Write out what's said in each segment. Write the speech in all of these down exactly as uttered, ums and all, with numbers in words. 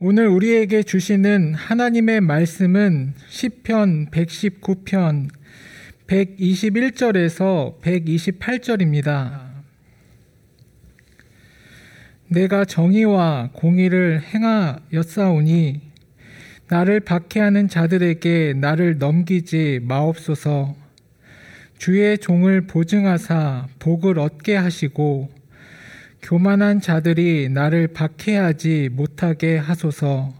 오늘 우리에게 주시는 하나님의 말씀은 시편 백십구 편 백이십일 절에서 백이십팔 절입니다. 내가 정의와 공의를 행하였사오니 나를 박해하는 자들에게 나를 넘기지 마옵소서. 주의 종을 보증하사 복을 얻게 하시고 교만한 자들이 나를 박해하지 못하게 하소서.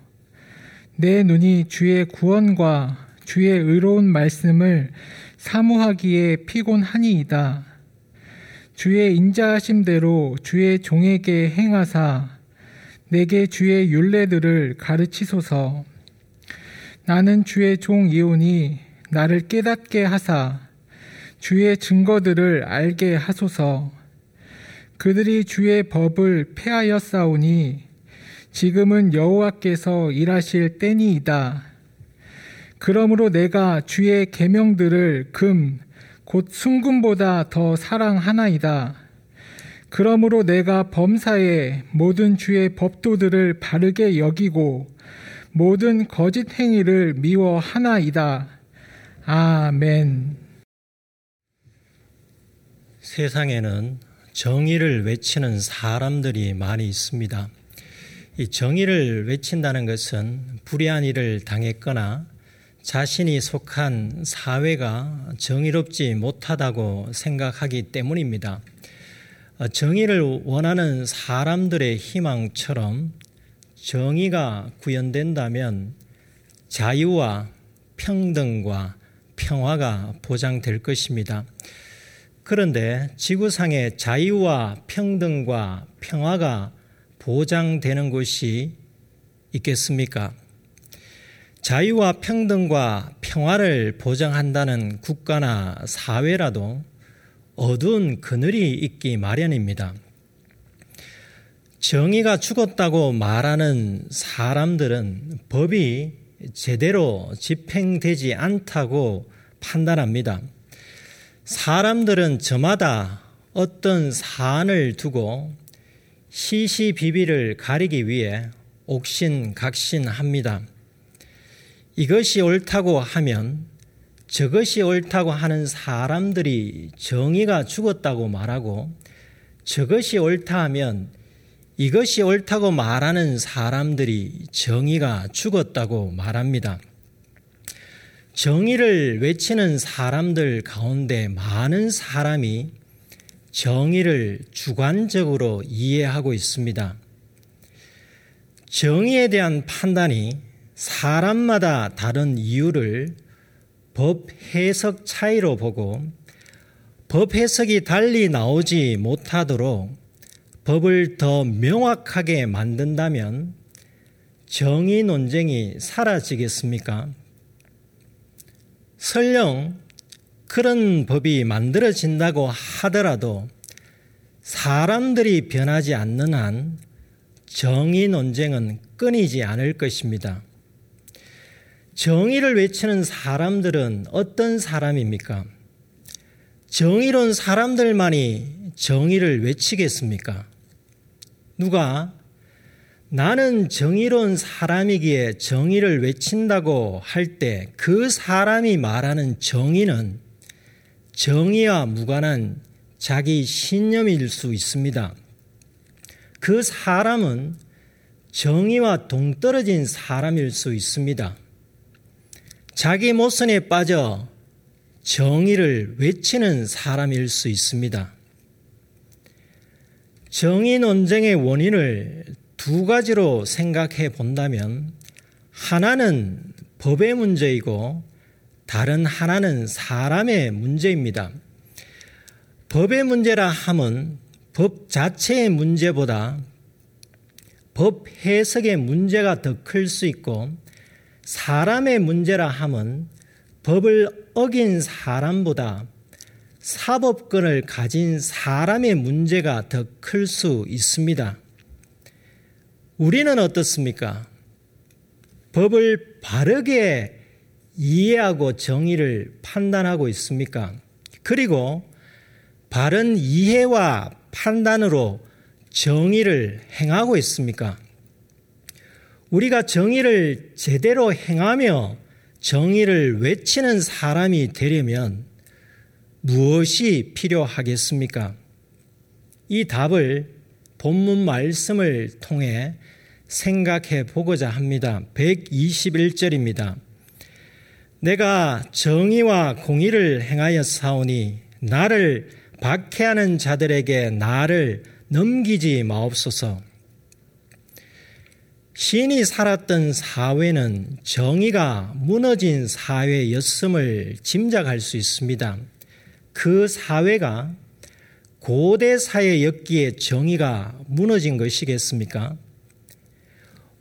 내 눈이 주의 구원과 주의 의로운 말씀을 사모하기에 피곤하니이다. 주의 인자하심대로 주의 종에게 행하사 내게 주의 율례들을 가르치소서. 나는 주의 종이오니 나를 깨닫게 하사 주의 증거들을 알게 하소서. 그들이 주의 법을 폐하였사오니 지금은 여호와께서 일하실 때니이다. 그러므로 내가 주의 계명들을 금, 곧 순금보다 더 사랑하나이다. 그러므로 내가 범사에 모든 주의 법도들을 바르게 여기고 모든 거짓 행위를 미워하나이다. 아멘. 세상에는 정의를 외치는 사람들이 많이 있습니다. 이 정의를 외친다는 것은 불의한 일을 당했거나 자신이 속한 사회가 정의롭지 못하다고 생각하기 때문입니다. 정의를 원하는 사람들의 희망처럼 정의가 구현된다면 자유와 평등과 평화가 보장될 것입니다. 그런데 지구상의 자유와 평등과 평화가 보장되는 곳이 있겠습니까? 자유와 평등과 평화를 보장한다는 국가나 사회라도 어두운 그늘이 있기 마련입니다. 정의가 죽었다고 말하는 사람들은 법이 제대로 집행되지 않다고 판단합니다. 사람들은 저마다 어떤 사안을 두고 시시비비를 가리기 위해 옥신각신합니다. 이것이 옳다고 하면 저것이 옳다고 하는 사람들이 정의가 죽었다고 말하고, 저것이 옳다 하면 이것이 옳다고 말하는 사람들이 정의가 죽었다고 말합니다. 정의를 외치는 사람들 가운데 많은 사람이 정의를 주관적으로 이해하고 있습니다. 정의에 대한 판단이 사람마다 다른 이유를 법 해석 차이로 보고 법 해석이 달리 나오지 못하도록 법을 더 명확하게 만든다면 정의 논쟁이 사라지겠습니까? 설령 그런 법이 만들어진다고 하더라도 사람들이 변하지 않는 한 정의 논쟁은 끊이지 않을 것입니다. 정의를 외치는 사람들은 어떤 사람입니까? 정의로운 사람들만이 정의를 외치겠습니까? 누가 나는 정의로운 사람이기에 정의를 외친다고 할 때 그 사람이 말하는 정의는 정의와 무관한 자기 신념일 수 있습니다. 그 사람은 정의와 동떨어진 사람일 수 있습니다. 자기 모순에 빠져 정의를 외치는 사람일 수 있습니다. 정의 논쟁의 원인을 두 가지로 생각해 본다면 하나는 법의 문제이고 다른 하나는 사람의 문제입니다. 법의 문제라 함은 법 자체의 문제보다 법 해석의 문제가 더 클 수 있고, 사람의 문제라 함은 법을 어긴 사람보다 사법권을 가진 사람의 문제가 더 클 수 있습니다. 우리는 어떻습니까? 법을 바르게 이해하고 정의를 판단하고 있습니까? 그리고 바른 이해와 판단으로 정의를 행하고 있습니까? 우리가 정의를 제대로 행하며 정의를 외치는 사람이 되려면 무엇이 필요하겠습니까? 이 답을 본문 말씀을 통해 생각해 보고자 합니다. 백이십일 절입니다. 내가 정의와 공의를 행하여 사오니 나를 박해하는 자들에게 나를 넘기지 마옵소서. 시인이 살았던 사회는 정의가 무너진 사회였음을 짐작할 수 있습니다. 그 사회가 고대 사회였기에 정의가 무너진 것이겠습니까?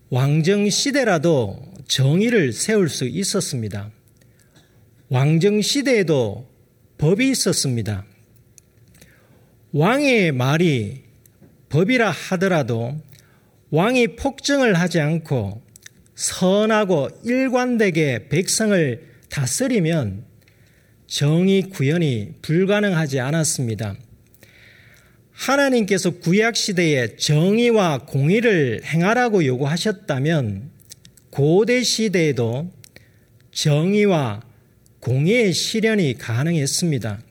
왕정시대라도 정의를 세울 수 있었습니다. 왕정시대에도 법이 있었습니다. 왕의 말이 법이라 하더라도 왕이 폭정을 하지 않고 선하고 일관되게 백성을 다스리면 정의 구현이 불가능하지 않았습니다. 하나님께서 구약시대에 정의와 공의를 행하라고 요구하셨다면 고대시대에도 정의와 공의의 실현이 가능했습니다.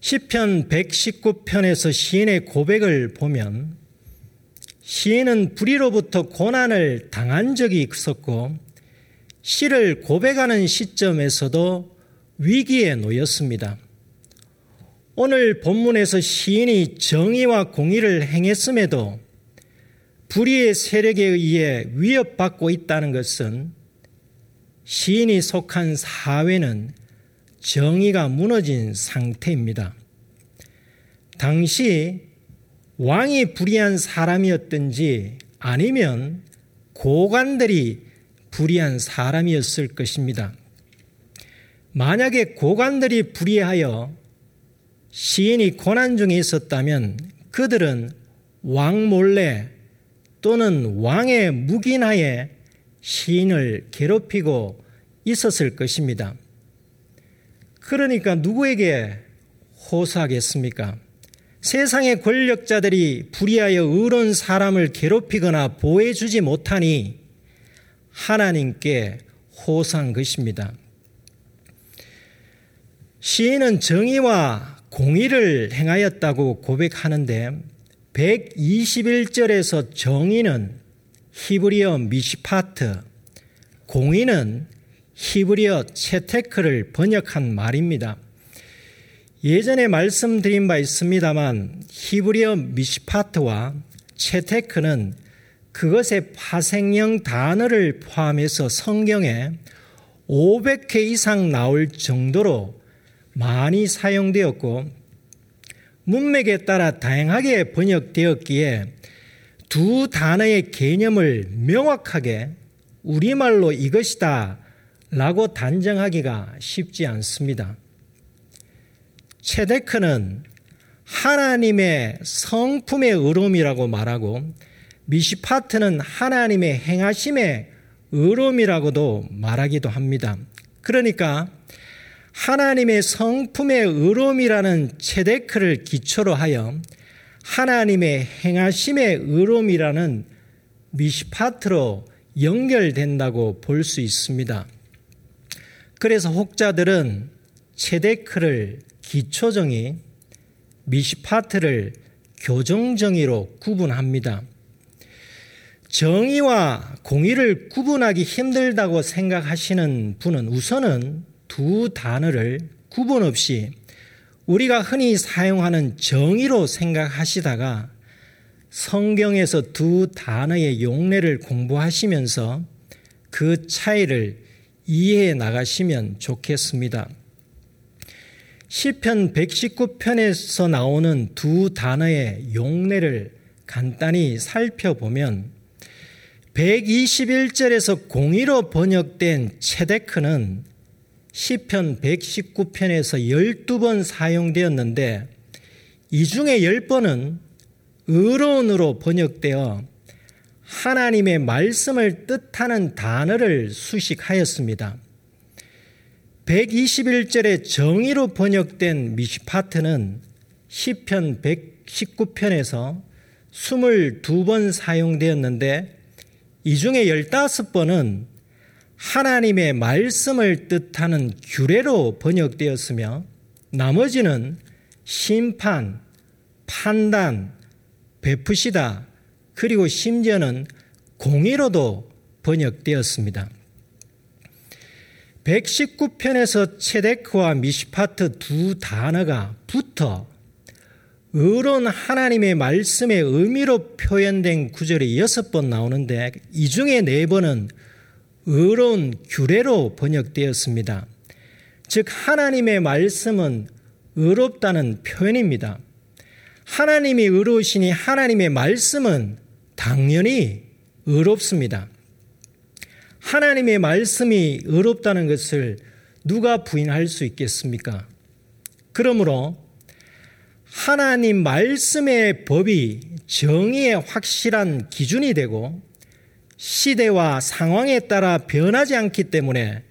시편 백십구 편에서 시인의 고백을 보면 시인은 불의로부터 고난을 당한 적이 있었고 시를 고백하는 시점에서도 위기에 놓였습니다. 오늘 본문에서 시인이 정의와 공의를 행했음에도 불의의 세력에 의해 위협받고 있다는 것은 시인이 속한 사회는 정의가 무너진 상태입니다. 당시 왕이 불의한 사람이었든지 아니면 고관들이 불의한 사람이었을 것입니다. 만약에 고관들이 불의하여 시인이 고난 중에 있었다면 그들은 왕 몰래 또는 왕의 묵인하에 시인을 괴롭히고 있었을 것입니다. 그러니까 누구에게 호소하겠습니까? 세상의 권력자들이 불의하여 의로운 사람을 괴롭히거나 보호해주지 못하니 하나님께 호소한 것입니다. 시인은 정의와 공의를 행하였다고 고백하는데 백이십일 절에서 정의는 히브리어 미시파트, 공의는 히브리어 채테크를 번역한 말입니다. 예전에 말씀드린 바 있습니다만 히브리어 미시파트와 채테크는 그것의 파생형 단어를 포함해서 성경에 오백 회 이상 나올 정도로 많이 사용되었고 문맥에 따라 다양하게 번역되었기에 두 단어의 개념을 명확하게 우리말로 이것이다 라고 단정하기가 쉽지 않습니다. 채데크는 하나님의 성품의 의로움이라고 말하고 미시파트는 하나님의 행하심의 의로움이라고도 말하기도 합니다. 그러니까 하나님의 성품의 의로움이라는 채데크를 기초로 하여 하나님의 행하심의 의로움이라는 미시파트로 연결된다고 볼 수 있습니다. 그래서 혹자들은 채데크를 기초정의, 미시파트를 교정정의로 구분합니다. 정의와 공의를 구분하기 힘들다고 생각하시는 분은 우선은 두 단어를 구분 없이 우리가 흔히 사용하는 정의로 생각하시다가 성경에서 두 단어의 용례를 공부하시면서 그 차이를 이해해 나가시면 좋겠습니다. 시편 백십구 편에서 나오는 두 단어의 용례를 간단히 살펴보면 백이십일 절에서 공의로 번역된 채데크는 시편 백십구 편에서 열두 번 사용되었는데 이 중에 열 번은 의로운으로 번역되어 하나님의 말씀을 뜻하는 단어를 수식하였습니다. 백이십일 절에 정의로 번역된 미시파트는 시편 백십구 편에서 스물두 번 사용되었는데 이 중에 열다섯 번은 하나님의 말씀을 뜻하는 규례로 번역되었으며 나머지는 심판, 판단, 베푸시다, 그리고 심지어는 공의로도 번역되었습니다. 백십구 편에서 체데크와 미시파트 두 단어가 붙어 의로운 하나님의 말씀의 의미로 표현된 구절이 여섯 번 나오는데 이 중에 네 번은 의로운 규례로 번역되었습니다. 즉 하나님의 말씀은 의롭다는 표현입니다. 하나님이 의로우시니 하나님의 말씀은 당연히 의롭습니다. 하나님의 말씀이 의롭다는 것을 누가 부인할 수 있겠습니까? 그러므로 하나님 말씀의 법이 정의의 확실한 기준이 되고 시대와 상황에 따라 변하지 않기 때문에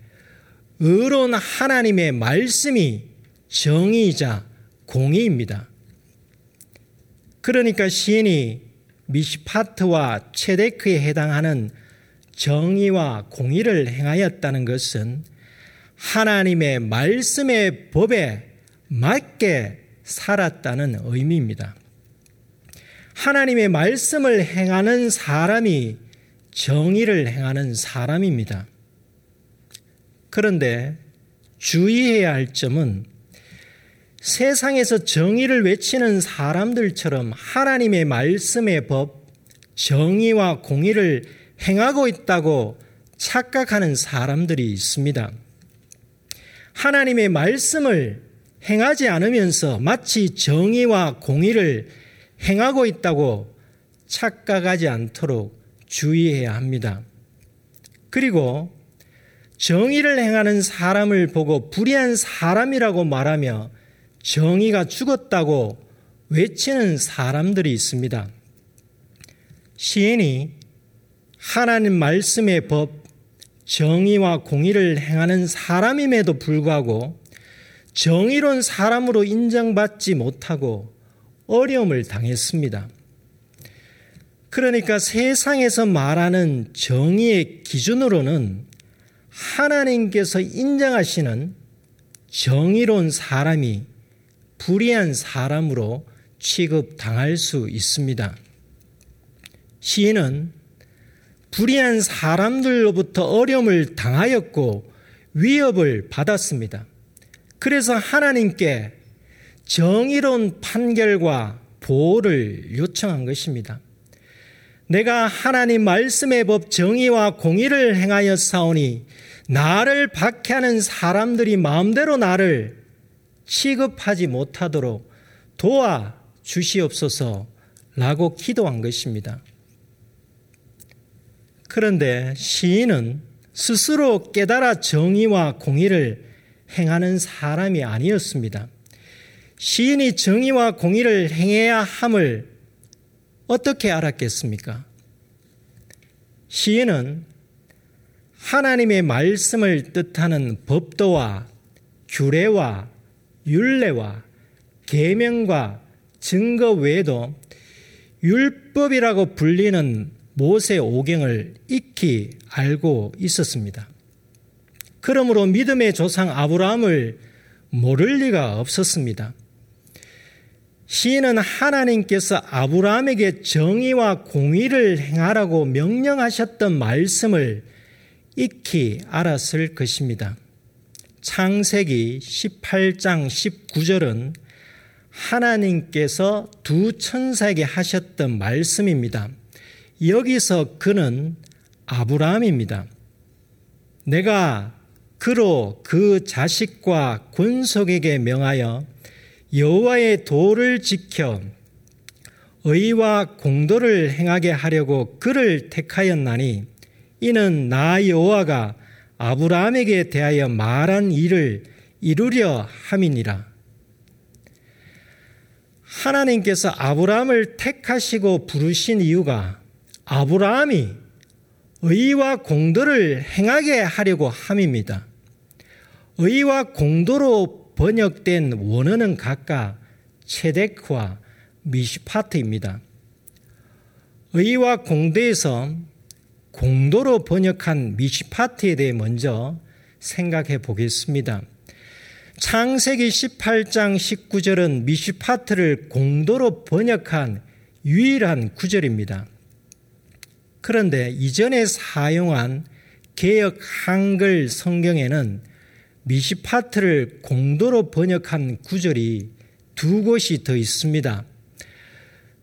의로운 하나님의 말씀이 정의이자 공의입니다. 그러니까 시인이 미시파트와 체데크에 해당하는 정의와 공의를 행하였다는 것은 하나님의 말씀의 법에 맞게 살았다는 의미입니다. 하나님의 말씀을 행하는 사람이 정의를 행하는 사람입니다. 그런데 주의해야 할 점은 세상에서 정의를 외치는 사람들처럼 하나님의 말씀의 법, 정의와 공의를 행하고 있다고 착각하는 사람들이 있습니다. 하나님의 말씀을 행하지 않으면서 마치 정의와 공의를 행하고 있다고 착각하지 않도록 주의해야 합니다. 그리고 정의를 행하는 사람을 보고 불의한 사람이라고 말하며 정의가 죽었다고 외치는 사람들이 있습니다. 시인이 하나님 말씀의 법, 정의와 공의를 행하는 사람임에도 불구하고 정의로운 사람으로 인정받지 못하고 어려움을 당했습니다. 그러니까 세상에서 말하는 정의의 기준으로는 하나님께서 인정하시는 정의로운 사람이 불의한 사람으로 취급당할 수 있습니다. 시인은 불의한 사람들로부터 어려움을 당하였고 위협을 받았습니다. 그래서 하나님께 정의로운 판결과 보호를 요청한 것입니다. 내가 하나님 말씀의 법 정의와 공의를 행하여 사오니 나를 박해하는 사람들이 마음대로 나를 취급하지 못하도록 도와 주시옵소서라고 기도한 것입니다. 그런데 시인은 스스로 깨달아 정의와 공의를 행하는 사람이 아니었습니다. 시인이 정의와 공의를 행해야 함을 어떻게 알았겠습니까? 시인은 하나님의 말씀을 뜻하는 법도와 규례와 율례와 계명과 증거 외에도 율법이라고 불리는 모세오경을 익히 알고 있었습니다. 그러므로 믿음의 조상 아브라함을 모를 리가 없었습니다. 시인은 하나님께서 아브라함에게 정의와 공의를 행하라고 명령하셨던 말씀을 익히 알았을 것입니다. 창세기 십팔 장 십구 절은 하나님께서 두 천사에게 하셨던 말씀입니다. 여기서 그는 아브라함입니다. 내가 그로 그 자식과 권속에게 명하여 여호와의 도를 지켜 의와 공도를 행하게 하려고 그를 택하였나니 이는 나 여호와가 아브라함에게 대하여 말한 일을 이루려 함이니라. 하나님께서 아브라함을 택하시고 부르신 이유가 아브라함이 의와 공도를 행하게 하려고 함입니다. 의와 공도로 번역된 원어는 각각 체데크와 미시파트입니다. 의와 공도에서 공도로 번역한 미시파트에 대해 먼저 생각해 보겠습니다. 창세기 십팔 장 십구 절은 미시파트를 공도로 번역한 유일한 구절입니다. 그런데 이전에 사용한 개역 한글 성경에는 미시파트를 공도로 번역한 구절이 두 곳이 더 있습니다.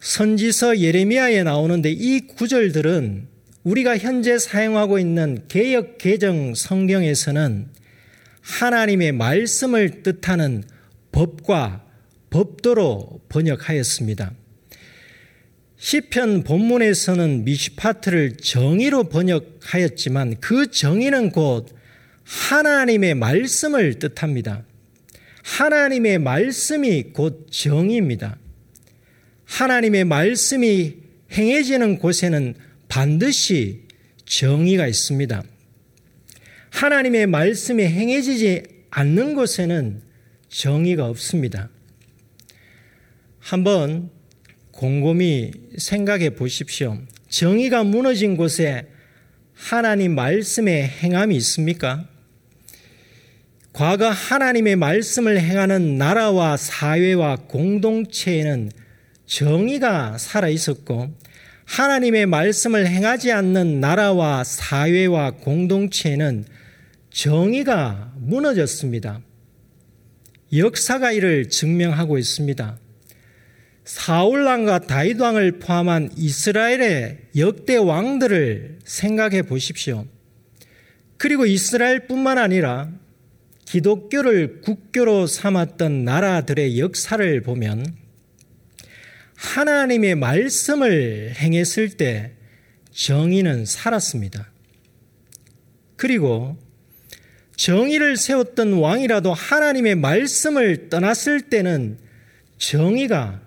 선지서 예레미야에 나오는데 이 구절들은 우리가 현재 사용하고 있는 개역 개정 성경에서는 하나님의 말씀을 뜻하는 법과 법도로 번역하였습니다. 시편 본문에서는 미시파트를 정의로 번역하였지만 그 정의는 곧 하나님의 말씀을 뜻합니다. 하나님의 말씀이 곧 정의입니다. 하나님의 말씀이 행해지는 곳에는 반드시 정의가 있습니다. 하나님의 말씀이 행해지지 않는 곳에는 정의가 없습니다. 한번 곰곰이 생각해 보십시오. 정의가 무너진 곳에 하나님 말씀의 행함이 있습니까? 과거 하나님의 말씀을 행하는 나라와 사회와 공동체에는 정의가 살아 있었고 하나님의 말씀을 행하지 않는 나라와 사회와 공동체에는 정의가 무너졌습니다. 역사가 이를 증명하고 있습니다. 사울왕과 다윗왕을 포함한 이스라엘의 역대 왕들을 생각해 보십시오. 그리고 이스라엘뿐만 아니라 기독교를 국교로 삼았던 나라들의 역사를 보면 하나님의 말씀을 행했을 때 정의는 살았습니다. 그리고 정의를 세웠던 왕이라도 하나님의 말씀을 떠났을 때는 정의가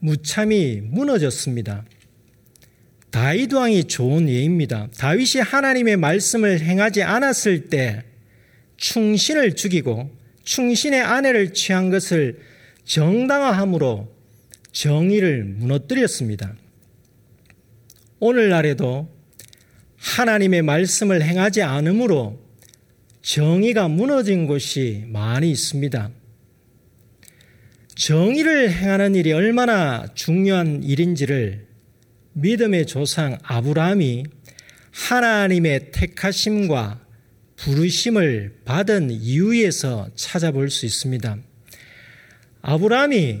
무참히 무너졌습니다. 다윗 왕이 좋은 예입니다. 다윗이 하나님의 말씀을 행하지 않았을 때 충신을 죽이고 충신의 아내를 취한 것을 정당화함으로 정의를 무너뜨렸습니다. 오늘날에도 하나님의 말씀을 행하지 않으므로 정의가 무너진 곳이 많이 있습니다. 정의를 행하는 일이 얼마나 중요한 일인지를 믿음의 조상 아브라함이 하나님의 택하심과 부르심을 받은 이유에서 찾아볼 수 있습니다. 아브라함이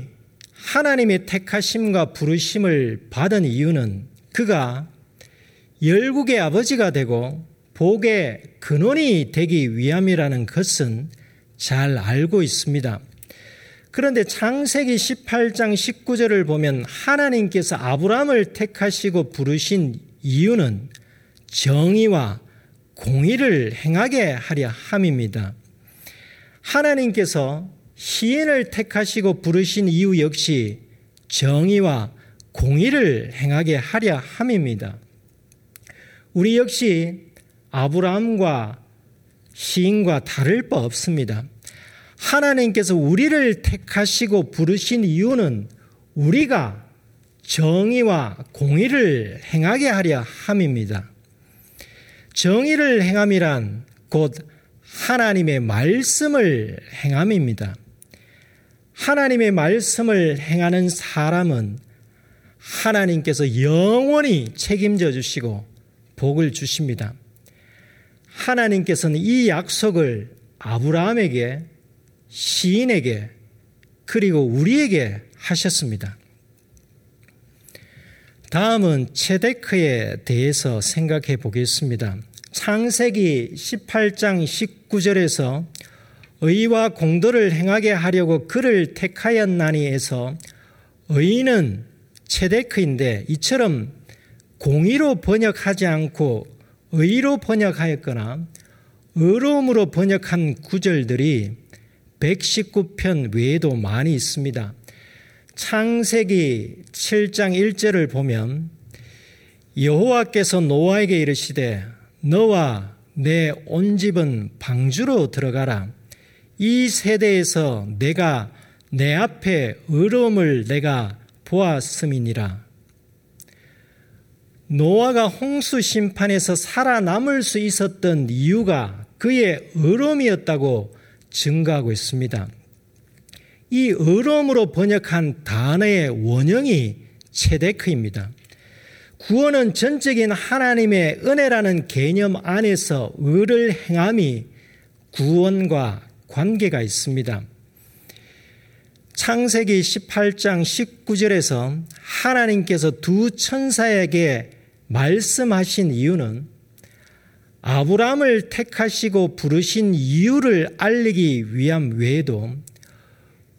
하나님의 택하심과 부르심을 받은 이유는 그가 열국의 아버지가 되고 복의 근원이 되기 위함이라는 것은 잘 알고 있습니다. 그런데 창세기 십팔 장 십구 절을 보면 하나님께서 아브라함을 택하시고 부르신 이유는 정의와 공의를 행하게 하려 함입니다. 하나님께서 시인을 택하시고 부르신 이유 역시 정의와 공의를 행하게 하려 함입니다. 우리 역시 아브라함과 시인과 다를 바 없습니다. 하나님께서 우리를 택하시고 부르신 이유는 우리가 정의와 공의를 행하게 하려 함입니다. 정의를 행함이란 곧 하나님의 말씀을 행함입니다. 하나님의 말씀을 행하는 사람은 하나님께서 영원히 책임져 주시고 복을 주십니다. 하나님께서는 이 약속을 아브라함에게, 시인에게, 그리고 우리에게 하셨습니다. 다음은 체데크에 대해서 생각해 보겠습니다. 창세기 십팔 장 십구 절에서 의와 공도를 행하게 하려고 그를 택하였나니에서 의는 체데크인데 이처럼 공의로 번역하지 않고 의로 번역하였거나 의로움으로 번역한 구절들이 백십구 편 외에도 많이 있습니다. 창세기 칠 장 일 절을 보면 여호와께서 노아에게 이르시되 너와 내 온 집은 방주로 들어가라. 이 세대에서 내가 내 앞에 의로움을 내가 보았음이니라. 노아가 홍수 심판에서 살아남을 수 있었던 이유가 그의 의로움이었다고 증거하고 있습니다. 이 의로움으로 번역한 단어의 원형이 체데크입니다. 구원은 전적인 하나님의 은혜라는 개념 안에서 의를 행함이 구원과 관계가 있습니다. 창세기 십팔 장 십구 절에서 하나님께서 두 천사에게 말씀하신 이유는 아브람을 택하시고 부르신 이유를 알리기 위함 외에도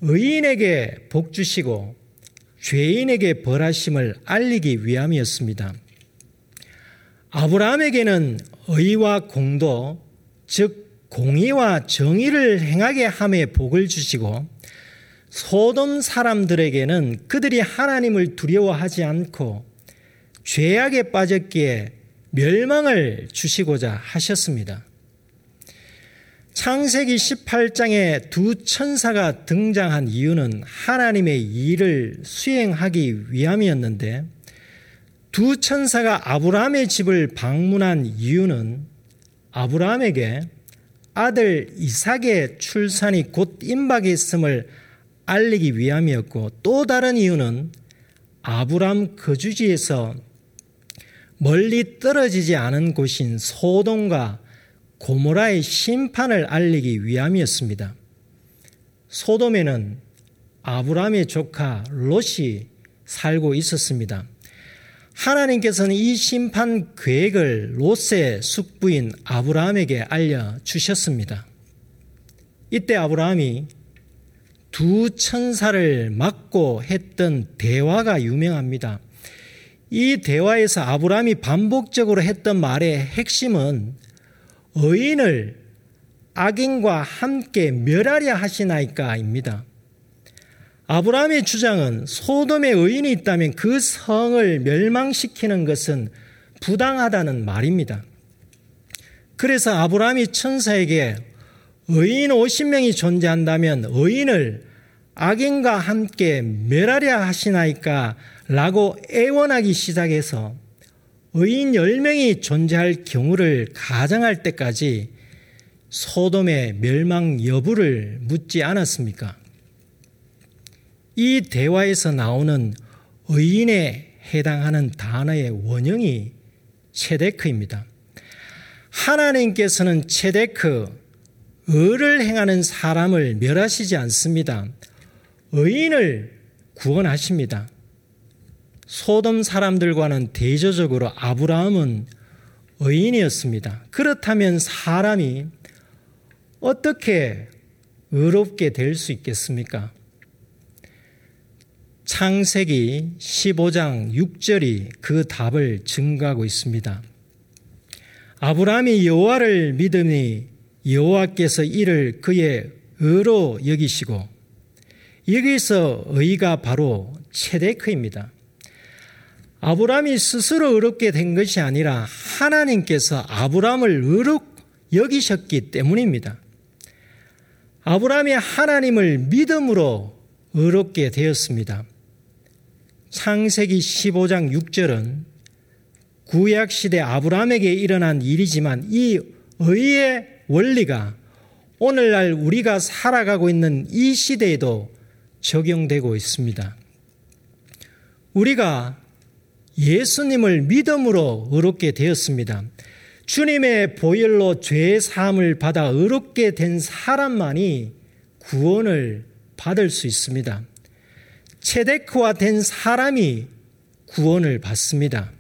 의인에게 복주시고 죄인에게 벌하심을 알리기 위함이었습니다. 아브람에게는 의와 공도, 즉 공의와 정의를 행하게 함에 복을 주시고 소돔 사람들에게는 그들이 하나님을 두려워하지 않고 죄악에 빠졌기에 멸망을 주시고자 하셨습니다. 창세기 십팔 장에 두 천사가 등장한 이유는 하나님의 일을 수행하기 위함이었는데, 두 천사가 아브라함의 집을 방문한 이유는 아브라함에게 아들 이삭의 출산이 곧 임박했음을 알리기 위함이었고, 또 다른 이유는 아브람 거주지에서 멀리 떨어지지 않은 곳인 소돔과 고모라의 심판을 알리기 위함이었습니다. 소돔에는 아브람의 조카 롯이 살고 있었습니다. 하나님께서는 이 심판 계획을 롯의 숙부인 아브람에게 알려주셨습니다. 이때 아브람이 두 천사를 맡고 했던 대화가 유명합니다. 이 대화에서 아브람이 반복적으로 했던 말의 핵심은 의인을 악인과 함께 멸하려 하시나이까입니다. 아브람의 주장은 소돔에 의인이 있다면 그 성을 멸망시키는 것은 부당하다는 말입니다. 그래서 아브람이 천사에게 의인 오십 명이 존재한다면 의인을 악인과 함께 멸하려 하시나이까 라고 애원하기 시작해서 의인 열 명이 존재할 경우를 가정할 때까지 소돔의 멸망 여부를 묻지 않았습니까? 이 대화에서 나오는 의인에 해당하는 단어의 원형이 체데크입니다. 하나님께서는 체데크, 의를 행하는 사람을 멸하시지 않습니다. 의인을 구원하십니다. 소돔 사람들과는 대조적으로 아브라함은 의인이었습니다. 그렇다면 사람이 어떻게 의롭게 될 수 있겠습니까? 창세기 십오 장 육 절이 그 답을 증거하고 있습니다. 아브라함이 여호와를 믿으니 여호와께서 이를 그의 의로 여기시고, 여기서 의가 바로 체데크입니다. 아브람이 스스로 의롭게 된 것이 아니라 하나님께서 아브람을 의롭 여기셨기 때문입니다. 아브람이 하나님을 믿음으로 의롭게 되었습니다. 창세기 십오 장 육 절은 구약시대 아브람에게 일어난 일이지만 이 의의 원리가 오늘날 우리가 살아가고 있는 이 시대에도 적용되고 있습니다. 우리가 예수님을 믿음으로 의롭게 되었습니다. 주님의 보혈로 죄 사함을 받아 의롭게 된 사람만이 구원을 받을 수 있습니다. 체데크화 된 사람이 구원을 받습니다.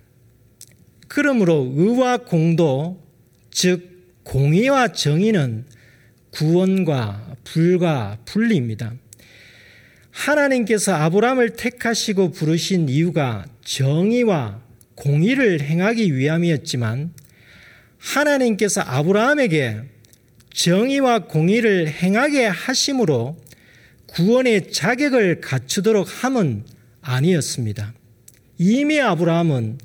그러므로 의와 공도, 즉 공의와 정의는 구원과 불과 분리입니다. 하나님께서 아브람을 택하시고 부르신 이유가 정의와 공의를 행하기 위함이었지만, 하나님께서 아브람에게 정의와 공의를 행하게 하심으로 구원의 자격을 갖추도록 함은 아니었습니다. 이미 아브람은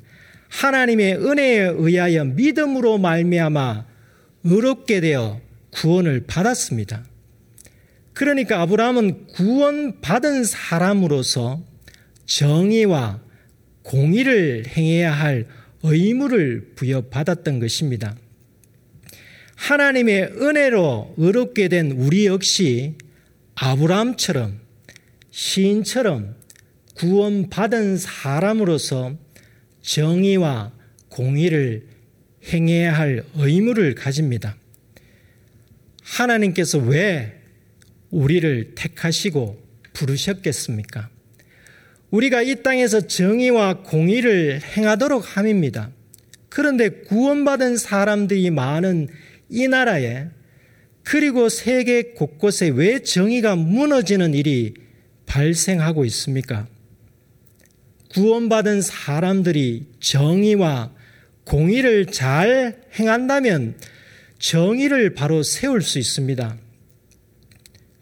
하나님의 은혜에 의하여 믿음으로 말미암아 의롭게 되어 구원을 받았습니다. 그러니까 아브람은 구원받은 사람으로서 정의와 공의를 행해야 할 의무를 부여받았던 것입니다. 하나님의 은혜로 의롭게 된 우리 역시 아브라함처럼 시인처럼 구원받은 사람으로서 정의와 공의를 행해야 할 의무를 가집니다. 하나님께서 왜 우리를 택하시고 부르셨겠습니까? 우리가 이 땅에서 정의와 공의를 행하도록 함입니다. 그런데 구원받은 사람들이 많은 이 나라에 그리고 세계 곳곳에 왜 정의가 무너지는 일이 발생하고 있습니까? 구원받은 사람들이 정의와 공의를 잘 행한다면 정의를 바로 세울 수 있습니다.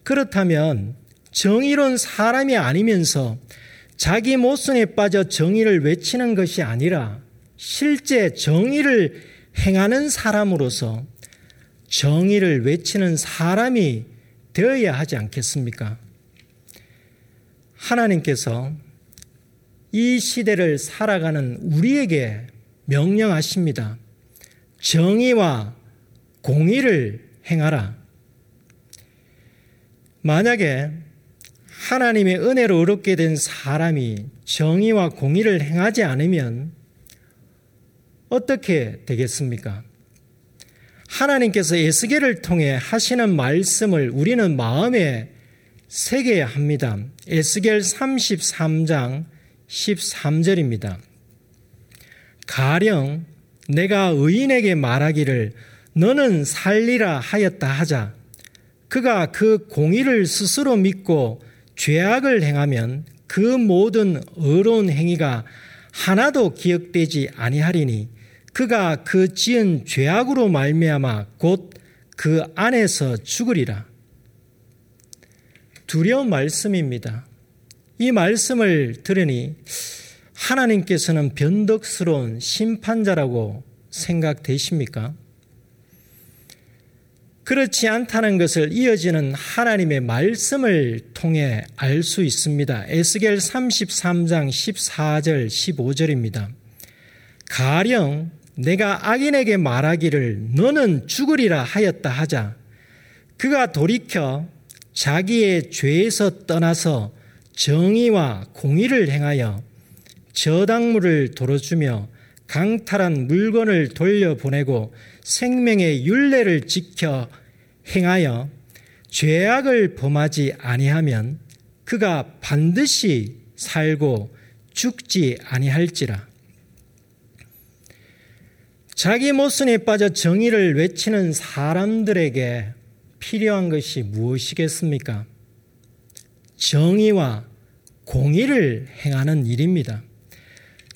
그렇다면 정의로운 사람이 아니면서 자기 모순에 빠져 정의를 외치는 것이 아니라 실제 정의를 행하는 사람으로서 정의를 외치는 사람이 되어야 하지 않겠습니까? 하나님께서 이 시대를 살아가는 우리에게 명령하십니다. 정의와 공의를 행하라. 만약에 하나님의 은혜로 의롭게 된 사람이 정의와 공의를 행하지 않으면 어떻게 되겠습니까? 하나님께서 에스겔을 통해 하시는 말씀을 우리는 마음에 새겨야 합니다. 에스겔 삼십삼 장 십삼 절입니다. 가령 내가 의인에게 말하기를 너는 살리라 하였다 하자. 그가 그 공의를 스스로 믿고 죄악을 행하면 그 모든 의로운 행위가 하나도 기억되지 아니하리니 그가 그 지은 죄악으로 말미암아 곧 그 안에서 죽으리라. 두려운 말씀입니다. 이 말씀을 들으니 하나님께서는 변덕스러운 심판자라고 생각되십니까? 그렇지 않다는 것을 이어지는 하나님의 말씀을 통해 알 수 있습니다. 에스겔 삼십삼 장 십사 절 십오 절입니다. 가령 내가 악인에게 말하기를 너는 죽으리라 하였다 하자. 그가 돌이켜 자기의 죄에서 떠나서 정의와 공의를 행하여 저당물을 도로주며 강탈한 물건을 돌려보내고 생명의 율례를 지켜 행하여 죄악을 범하지 아니하면 그가 반드시 살고 죽지 아니할지라. 자기 모순에 빠져 정의를 외치는 사람들에게 필요한 것이 무엇이겠습니까? 정의와 공의를 행하는 일입니다.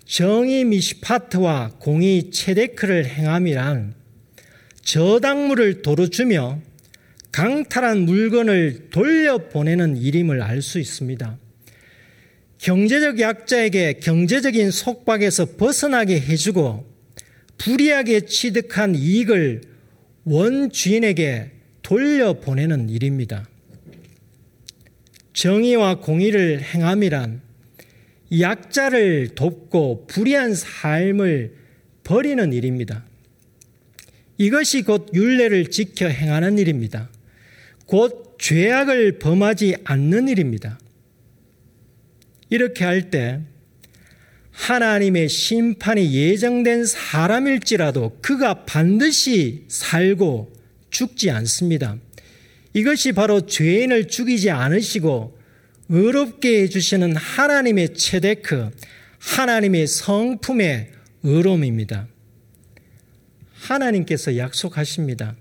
정의 미시파트와 공의 체데크를 행함이란 저당물을 도로 주며 강탈한 물건을 돌려보내는 일임을 알 수 있습니다. 경제적 약자에게 경제적인 속박에서 벗어나게 해주고 불이하게 취득한 이익을 원주인에게 돌려보내는 일입니다. 정의와 공의를 행함이란 약자를 돕고 불의한 삶을 버리는 일입니다. 이것이 곧 율례를 지켜 행하는 일입니다. 곧 죄악을 범하지 않는 일입니다. 이렇게 할 때 하나님의 심판이 예정된 사람일지라도 그가 반드시 살고 죽지 않습니다. 이것이 바로 죄인을 죽이지 않으시고 의롭게 해주시는 하나님의 체데크, 하나님의 성품의 의로움입니다. 하나님께서 약속하십니다.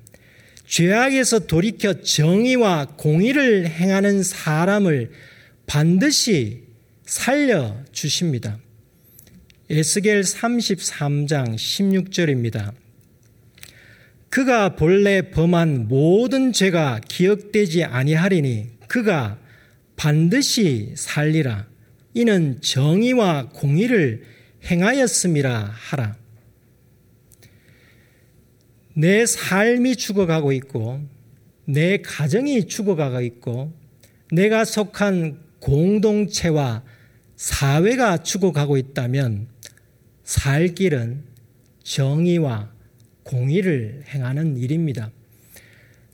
죄악에서 돌이켜 정의와 공의를 행하는 사람을 반드시 살려주십니다. 에스겔 삼십삼 장 십육 절입니다. 그가 본래 범한 모든 죄가 기억되지 아니하리니 그가 반드시 살리라. 이는 정의와 공의를 행하였음이라 하라. 내 삶이 죽어가고 있고 내 가정이 죽어가고 있고 내가 속한 공동체와 사회가 죽어가고 있다면 살 길은 정의와 공의를 행하는 일입니다.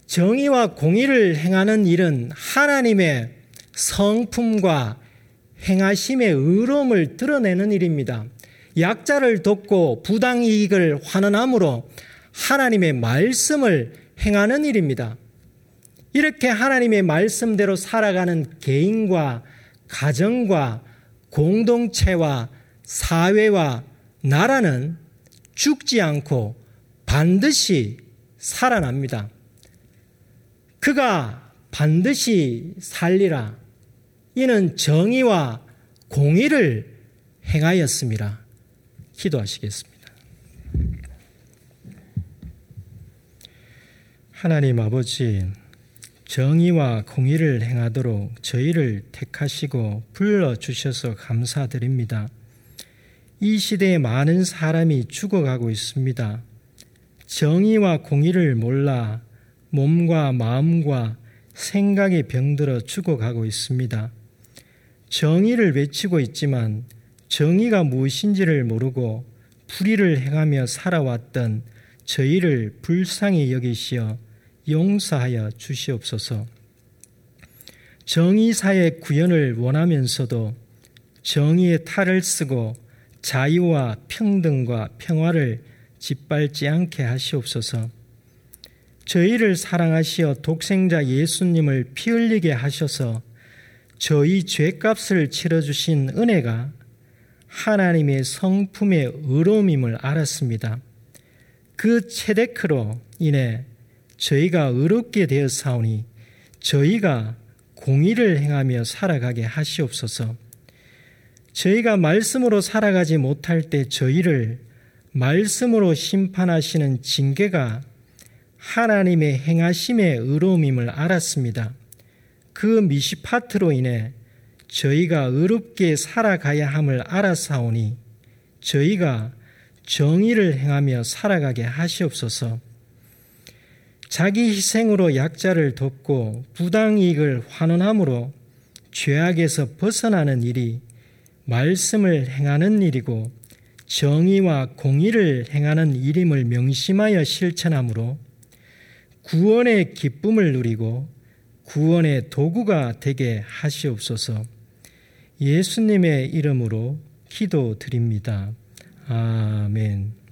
정의와 공의를 행하는 일은 하나님의 성품과 행하심의 의로움을 드러내는 일입니다. 약자를 돕고 부당이익을 환원함으로 하나님의 말씀을 행하는 일입니다. 이렇게 하나님의 말씀대로 살아가는 개인과 가정과 공동체와 사회와 나라는 죽지 않고 반드시 살아납니다. 그가 반드시 살리라. 이는 정의와 공의를 행하였습니다. 기도하시겠습니다. 하나님 아버지, 정의와 공의를 행하도록 저희를 택하시고 불러주셔서 감사드립니다. 이 시대에 많은 사람이 죽어가고 있습니다. 정의와 공의를 몰라 몸과 마음과 생각이 병들어 죽어가고 있습니다. 정의를 외치고 있지만 정의가 무엇인지를 모르고 불의를 행하며 살아왔던 저희를 불쌍히 여기시어 용서하여 주시옵소서. 정의사의 구현을 원하면서도 정의의 탈을 쓰고 자유와 평등과 평화를 짓밟지 않게 하시옵소서. 저희를 사랑하시어 독생자 예수님을 피 흘리게 하셔서 저희 죄값을 치러주신 은혜가 하나님의 성품의 의로움임을 알았습니다. 그 체데크로 인해 저희가 의롭게 되었사오니 저희가 공의를 행하며 살아가게 하시옵소서. 저희가 말씀으로 살아가지 못할 때 저희를 말씀으로 심판하시는 징계가 하나님의 행하심의 의로움임을 알았습니다. 그 미시파트로 인해 저희가 의롭게 살아가야 함을 알았사오니 저희가 정의를 행하며 살아가게 하시옵소서. 자기 희생으로 약자를 돕고 부당이익을 환원함으로 죄악에서 벗어나는 일이 말씀을 행하는 일이고 정의와 공의를 행하는 일임을 명심하여 실천함으로 구원의 기쁨을 누리고 구원의 도구가 되게 하시옵소서. 예수님의 이름으로 기도드립니다. 아멘.